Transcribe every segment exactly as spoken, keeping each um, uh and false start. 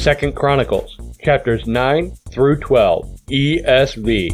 Second Chronicles, chapters nine through twelve, E S V.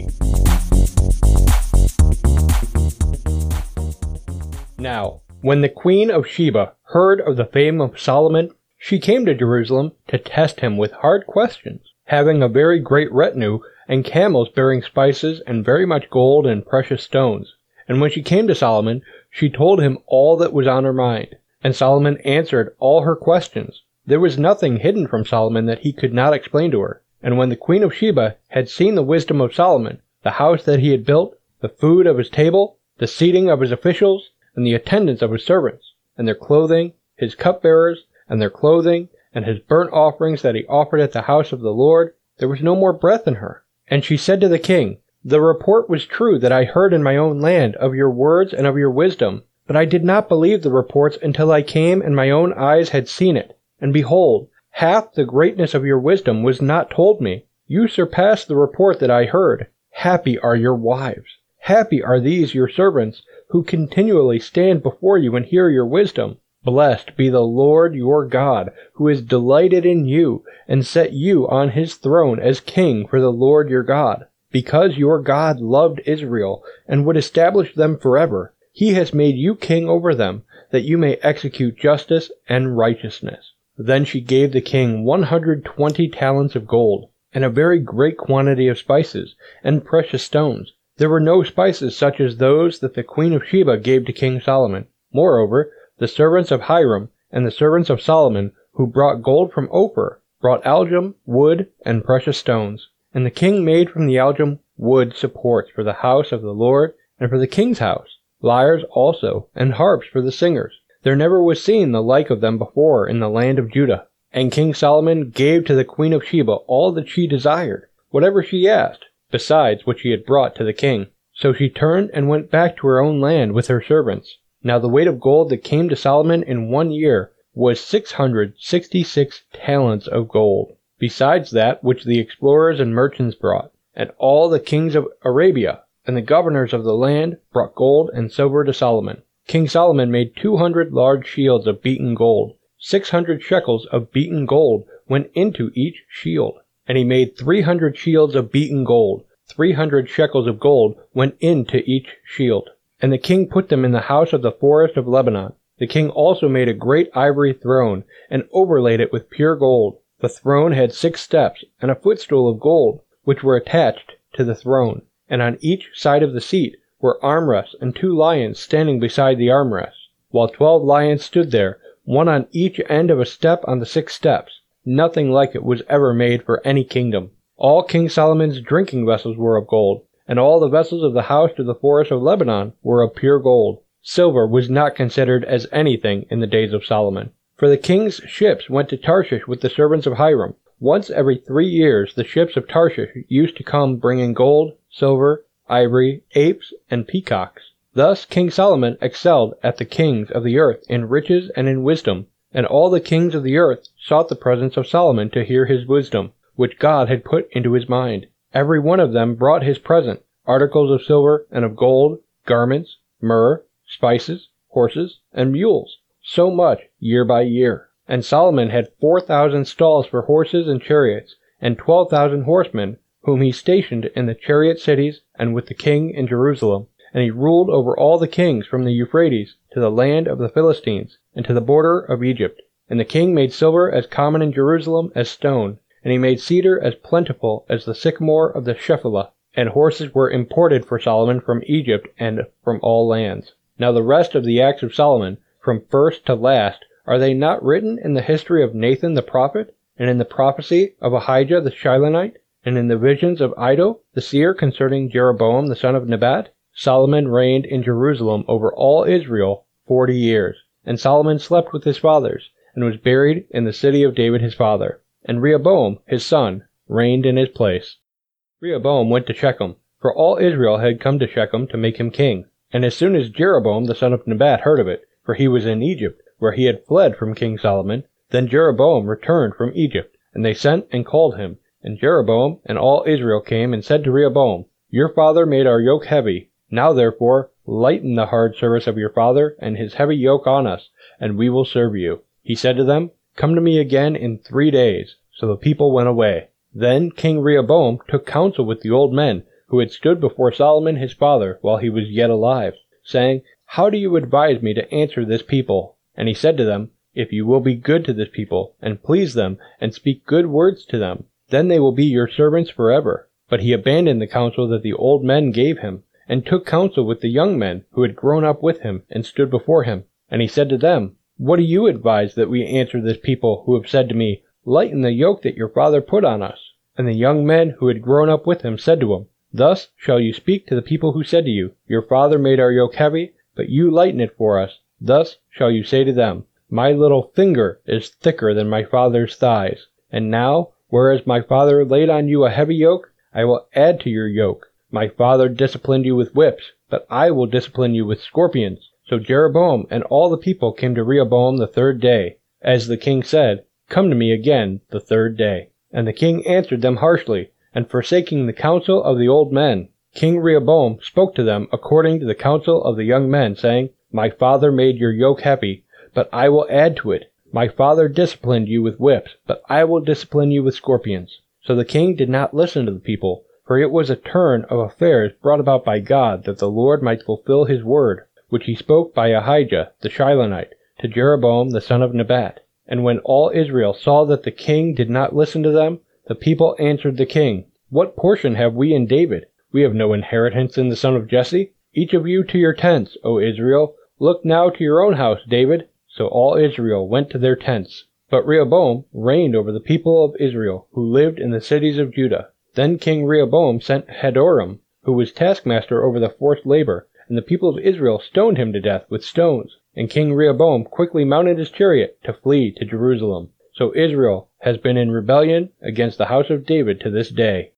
Now, when the queen of Sheba heard of the fame of Solomon, she came to Jerusalem to test him with hard questions, having a very great retinue and camels bearing spices and very much gold and precious stones. And when she came to Solomon, she told him all that was on her mind. And Solomon answered all her questions. There was nothing hidden from Solomon that he could not explain to her. And when the queen of Sheba had seen the wisdom of Solomon, the house that he had built, the food of his table, the seating of his officials, and the attendance of his servants, and their clothing, his cupbearers, and their clothing, and his burnt offerings that he offered at the house of the Lord, there was no more breath in her. And she said to the king, "The report was true that I heard in my own land of your words and of your wisdom, but I did not believe the reports until I came and my own eyes had seen it. And behold, half the greatness of your wisdom was not told me. You surpassed the report that I heard. Happy are your wives. Happy are these your servants, who continually stand before you and hear your wisdom. Blessed be the Lord your God, who is delighted in you, and set you on his throne as king for the Lord your God. Because your God loved Israel and would establish them forever, he has made you king over them, that you may execute justice and righteousness." Then she gave the king one hundred twenty talents of gold, and a very great quantity of spices, and precious stones. There were no spices such as those that the queen of Sheba gave to King Solomon. Moreover, the servants of Hiram and the servants of Solomon, who brought gold from Ophir, brought algum, wood, and precious stones. And the king made from the algum wood supports for the house of the Lord and for the king's house, lyres also, and harps for the singers. There never was seen the like of them before in the land of Judah. And King Solomon gave to the queen of Sheba all that she desired, whatever she asked, besides what she had brought to the king. So she turned and went back to her own land with her servants. Now the weight of gold that came to Solomon in one year was six hundred sixty-six talents of gold, besides that which the explorers and merchants brought. And all the kings of Arabia and the governors of the land brought gold and silver to Solomon. King Solomon made two hundred large shields of beaten gold. Six hundred shekels of beaten gold went into each shield. And he made three hundred shields of beaten gold. Three hundred shekels of gold went into each shield. And the king put them in the house of the forest of Lebanon. The king also made a great ivory throne, and overlaid it with pure gold. The throne had six steps, and a footstool of gold, which were attached to the throne. And on each side of the seat were armrests, and two lions standing beside the armrests, while twelve lions stood there, one on each end of a step on the six steps. Nothing like it was ever made for any kingdom. All King Solomon's drinking vessels were of gold, and all the vessels of the house to the forest of Lebanon were of pure gold. Silver was not considered as anything in the days of Solomon. For the king's ships went to Tarshish with the servants of Hiram. Once every three years the ships of Tarshish used to come bringing gold, silver, ivory, apes, and peacocks. Thus King Solomon excelled at the kings of the earth in riches and in wisdom. And all the kings of the earth sought the presence of Solomon to hear his wisdom, which God had put into his mind. Every one of them brought his present, articles of silver and of gold, garments, myrrh, spices, horses, and mules, so much year by year. And Solomon had four thousand stalls for horses and chariots, and twelve thousand horsemen, whom he stationed in the chariot cities and with the king in Jerusalem. And he ruled over all the kings from the Euphrates to the land of the Philistines, and to the border of Egypt. And the king made silver as common in Jerusalem as stone, and he made cedar as plentiful as the sycamore of the Shephelah. And horses were imported for Solomon from Egypt and from all lands. Now the rest of the acts of Solomon, from first to last, are they not written in the history of Nathan the prophet, and in the prophecy of Ahijah the Shilonite, and in the visions of Iddo the seer concerning Jeroboam the son of Nebat? Solomon reigned in Jerusalem over all Israel forty years, and Solomon slept with his fathers, and was buried in the city of David his father. And Rehoboam his son reigned in his place. Rehoboam went to Shechem, for all Israel had come to Shechem to make him king. And as soon as Jeroboam the son of Nebat heard of it, for he was in Egypt, where he had fled from King Solomon, then Jeroboam returned from Egypt, and they sent and called him. And Jeroboam and all Israel came and said to Rehoboam, "Your father made our yoke heavy. Now therefore lighten the hard service of your father and his heavy yoke on us, and we will serve you." He said to them, "Come to me again in three days." So the people went away. Then King Rehoboam took counsel with the old men who had stood before Solomon his father while he was yet alive, saying, How do you advise me to answer this people? And he said to them, If you will be good to this people, and please them, and speak good words to them, then they will be your servants forever. But he abandoned the counsel that the old men gave him, and took counsel with the young men who had grown up with him and stood before him. And he said to them, What do you advise that we answer this people who have said to me, Lighten the yoke that your father put on us? And the young men who had grown up with him said to him, Thus shall you speak to the people who said to you, Your father made our yoke heavy, but you lighten it for us. Thus shall you say to them, My little finger is thicker than my father's thighs. And now, whereas my father laid on you a heavy yoke, I will add to your yoke. My father disciplined you with whips, but I will discipline you with scorpions. So Jeroboam and all the people came to Rehoboam the third day, as the king said, Come to me again the third day. And the king answered them harshly, and forsaking the counsel of the old men, King Rehoboam spoke to them according to the counsel of the young men, saying, My father made your yoke heavy, but I will add to it. My father disciplined you with whips, but I will discipline you with scorpions. So the king did not listen to the people, for it was a turn of affairs brought about by God, that the Lord might fulfill his word, which he spoke by Ahijah the Shilonite to Jeroboam the son of Nebat. And when all Israel saw that the king did not listen to them, the people answered the king, What portion have we in David? We have no inheritance in the son of Jesse. Each of you to your tents, O Israel. Look now to your own house, David. So all Israel went to their tents. But Rehoboam reigned over the people of Israel, who lived in the cities of Judah. Then King Rehoboam sent Hadoram, who was taskmaster over the forced labor, and the people of Israel stoned him to death with stones. And King Rehoboam quickly mounted his chariot to flee to Jerusalem. So Israel has been in rebellion against the house of David to this day.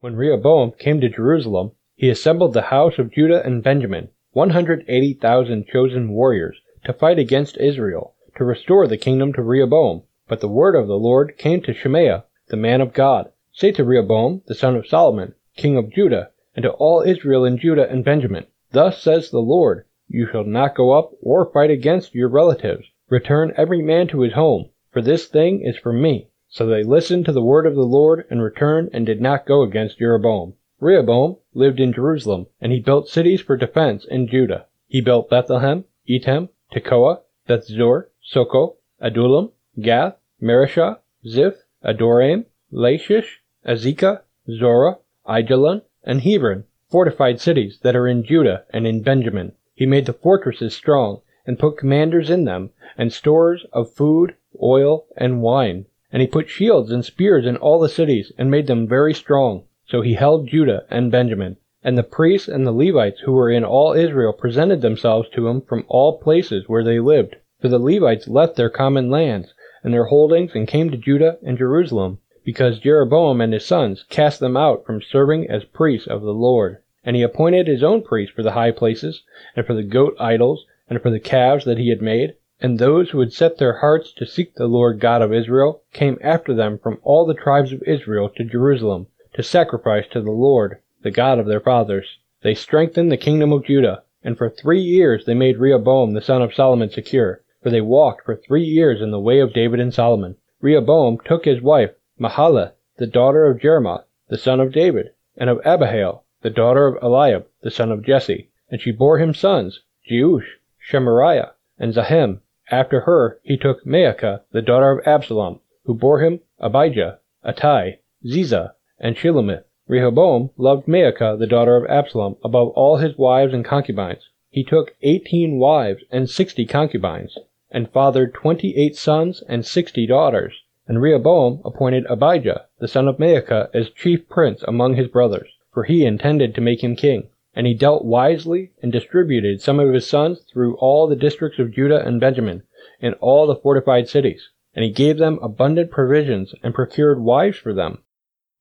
When Rehoboam came to Jerusalem, he assembled the house of Judah and Benjamin, one hundred eighty thousand chosen warriors, to fight against Israel, to restore the kingdom to Rehoboam. But the word of the Lord came to Shemaiah, the man of God. Say to Rehoboam, the son of Solomon, king of Judah, and to all Israel and Judah and Benjamin, Thus says the Lord, You shall not go up or fight against your relatives. Return every man to his home, for this thing is from me. So they listened to the word of the Lord and returned and did not go against Jeroboam. Rehoboam lived in Jerusalem, and he built cities for defense in Judah. He built Bethlehem, Etam, Tekoa, Bethzur, Soko, Adullam, Gath, Mareshah, Ziph, Adoraim, Lachish, Azekah, Zorah, Ajalon, and Hebron, fortified cities that are in Judah and in Benjamin. He made the fortresses strong, and put commanders in them, and stores of food, oil, and wine. And he put shields and spears in all the cities, and made them very strong. So he held Judah and Benjamin. And the priests and the Levites who were in all Israel presented themselves to him from all places where they lived. For the Levites left their common lands and their holdings and came to Judah and Jerusalem, because Jeroboam and his sons cast them out from serving as priests of the Lord. And he appointed his own priests for the high places, and for the goat idols, and for the calves that he had made. And those who had set their hearts to seek the Lord God of Israel came after them from all the tribes of Israel to Jerusalem, to sacrifice to the Lord, the God of their fathers. They strengthened the kingdom of Judah, and for three years they made Rehoboam the son of Solomon secure, for they walked for three years in the way of David and Solomon. Rehoboam took his wife, Mahalath, the daughter of Jerimoth, the son of David, and of Abihail, the daughter of Eliab, the son of Jesse. And she bore him sons, Jeush, Shemariah, and Zahim. After her he took Maacah, the daughter of Absalom, who bore him Abijah, Attai, Ziza, and Shilomith. Rehoboam loved Maacah, the daughter of Absalom, above all his wives and concubines. He took eighteen wives and sixty concubines, and fathered twenty-eight sons and sixty daughters. And Rehoboam appointed Abijah, the son of Maacah, as chief prince among his brothers, for he intended to make him king. And he dealt wisely, and distributed some of his sons through all the districts of Judah and Benjamin, and all the fortified cities. And he gave them abundant provisions, and procured wives for them.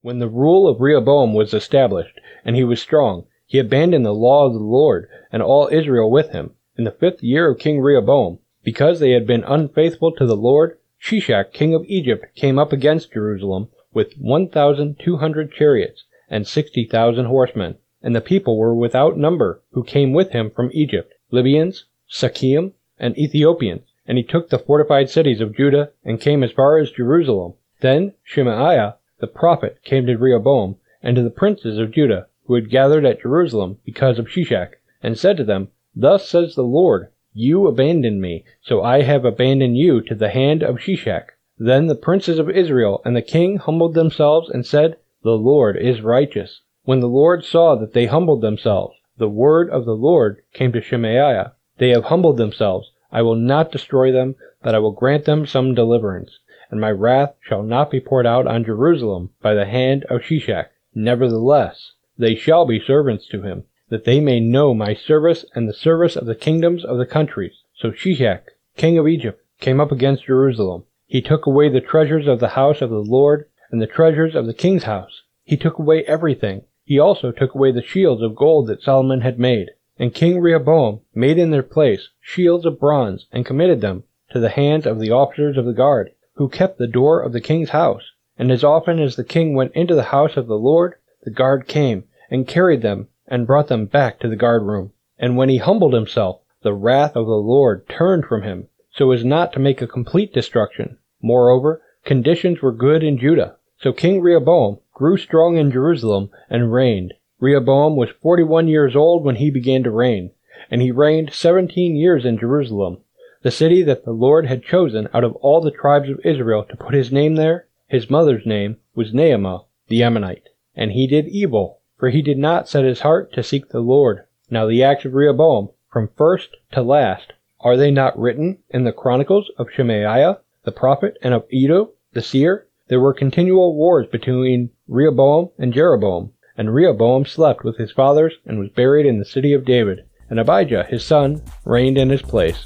When the rule of Rehoboam was established, and he was strong, he abandoned the law of the Lord, and all Israel with him. In the fifth year of King Rehoboam, because they had been unfaithful to the Lord, Shishak, king of Egypt, came up against Jerusalem with one thousand two hundred chariots, and sixty thousand horsemen, and the people were without number who came with him from Egypt, Libyans, Sakiim, and Ethiopians. And he took the fortified cities of Judah, and came as far as Jerusalem. Then Shemaiah the prophet came to Rehoboam and to the princes of Judah, who had gathered at Jerusalem because of Shishak, and said to them, Thus says the Lord, You abandoned me, so I have abandoned you to the hand of Shishak. Then the princes of Israel and the king humbled themselves and said, The Lord is righteous. When the Lord saw that they humbled themselves, the word of the Lord came to Shemaiah, They have humbled themselves, I will not destroy them, but I will grant them some deliverance, and my wrath shall not be poured out on Jerusalem by the hand of Shishak. Nevertheless, they shall be servants to him, that they may know my service and the service of the kingdoms of the countries. So Shishak, king of Egypt, came up against Jerusalem. He took away the treasures of the house of the Lord, and the treasures of the king's house. He took away everything. He also took away the shields of gold that Solomon had made. And King Rehoboam made in their place shields of bronze, and committed them to the hands of the officers of the guard, who kept the door of the king's house. And as often as the king went into the house of the Lord, the guard came, and carried them, and brought them back to the guard room. And when he humbled himself, the wrath of the Lord turned from him, so as not to make a complete destruction. Moreover, conditions were good in Judah. So King Rehoboam grew strong in Jerusalem, and reigned. Rehoboam was forty-one years old when he began to reign, and he reigned seventeen years in Jerusalem, the city that the Lord had chosen out of all the tribes of Israel to put his name there. His mother's name was Naamah the Ammonite, and he did evil, for he did not set his heart to seek the Lord. Now the acts of Rehoboam, from first to last, are they not written in the chronicles of Shemaiah the prophet and of Iddo the seer? There were continual wars between Rehoboam and Jeroboam, and Rehoboam slept with his fathers and was buried in the city of David, and Abijah his son reigned in his place.